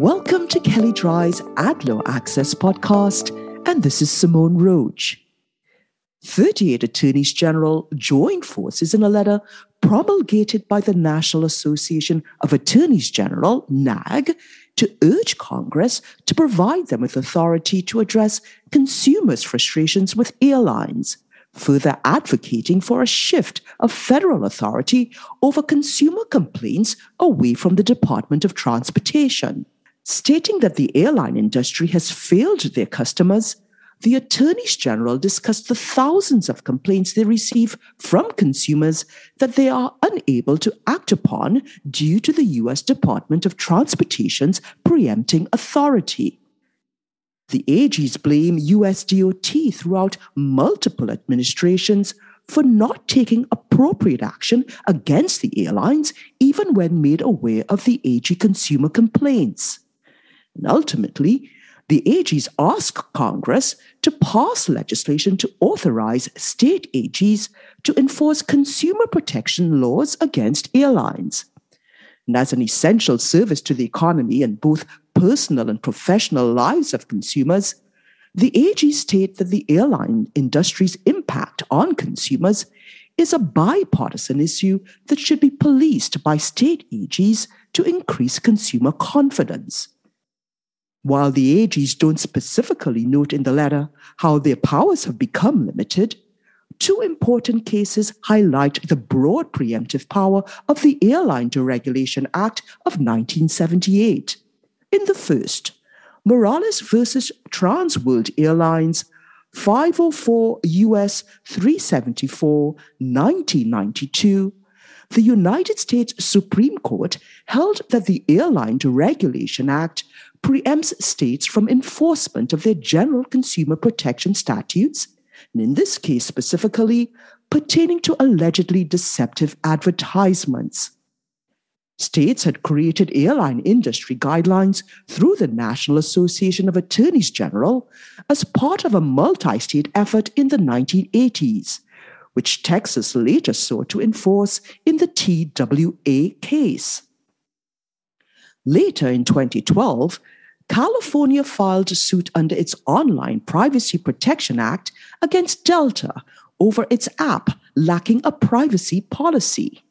Welcome to Kelley Drye's Ad Law Access podcast, and this is Simone Roach. 38 Attorneys General joined forces in a letter promulgated by the National Association of Attorneys General, NAG, to urge Congress to provide them with authority to address consumers' frustrations with airlines, further advocating for a shift of federal authority over consumer complaints away from the Department of Transportation. Stating that the airline industry has failed their customers, the Attorneys General discussed the thousands of complaints they receive from consumers that they are unable to act upon due to the U.S. Department of Transportation's preempting authority. The AGs blame U.S. DOT throughout multiple administrations for not taking appropriate action against the airlines, even when made aware of the AG consumer complaints. And ultimately, the AGs ask Congress to pass legislation to authorize state AGs to enforce consumer protection laws against airlines. And as an essential service to the economy and both personal and professional lives of consumers, the AGs state that the airline industry's impact on consumers is a bipartisan issue that should be policed by state AGs to increase consumer confidence. While the AGs don't specifically note in the letter how their powers have become limited, two important cases highlight the broad preemptive power of the Airline Deregulation Act of 1978. In the first, Morales versus Trans World Airlines, 504 U.S. 374, 1992, the United States Supreme Court held that the Airline Deregulation Act preempts states from enforcement of their general consumer protection statutes, and in this case specifically, pertaining to allegedly deceptive advertisements. States had created airline industry guidelines through the National Association of Attorneys General as part of a multi-state effort in the 1980s, which Texas later sought to enforce in the TWA case. Later in 2012, California filed a suit under its Online Privacy Protection Act against Delta over its app lacking a privacy policy.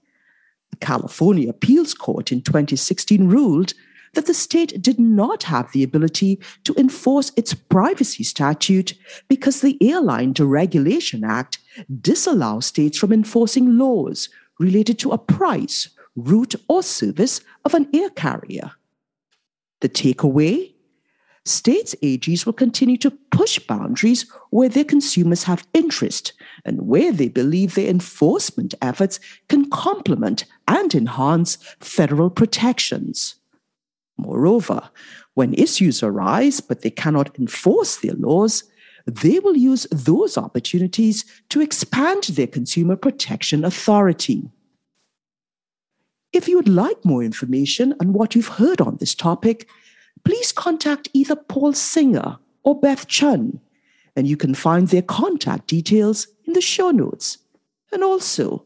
The California Appeals Court in 2016 ruled that the state did not have the ability to enforce its privacy statute because the Airline Deregulation Act disallows states from enforcing laws related to a price, route, or service of an air carrier. The takeaway? States' AGs will continue to push boundaries where their consumers have interest and where they believe their enforcement efforts can complement and enhance federal protections. Moreover, when issues arise but they cannot enforce their laws, they will use those opportunities to expand their consumer protection authority. If you would like more information on what you've heard on this topic, please contact either Paul Singer or Beth Chun, and you can find their contact details in the show notes. And also,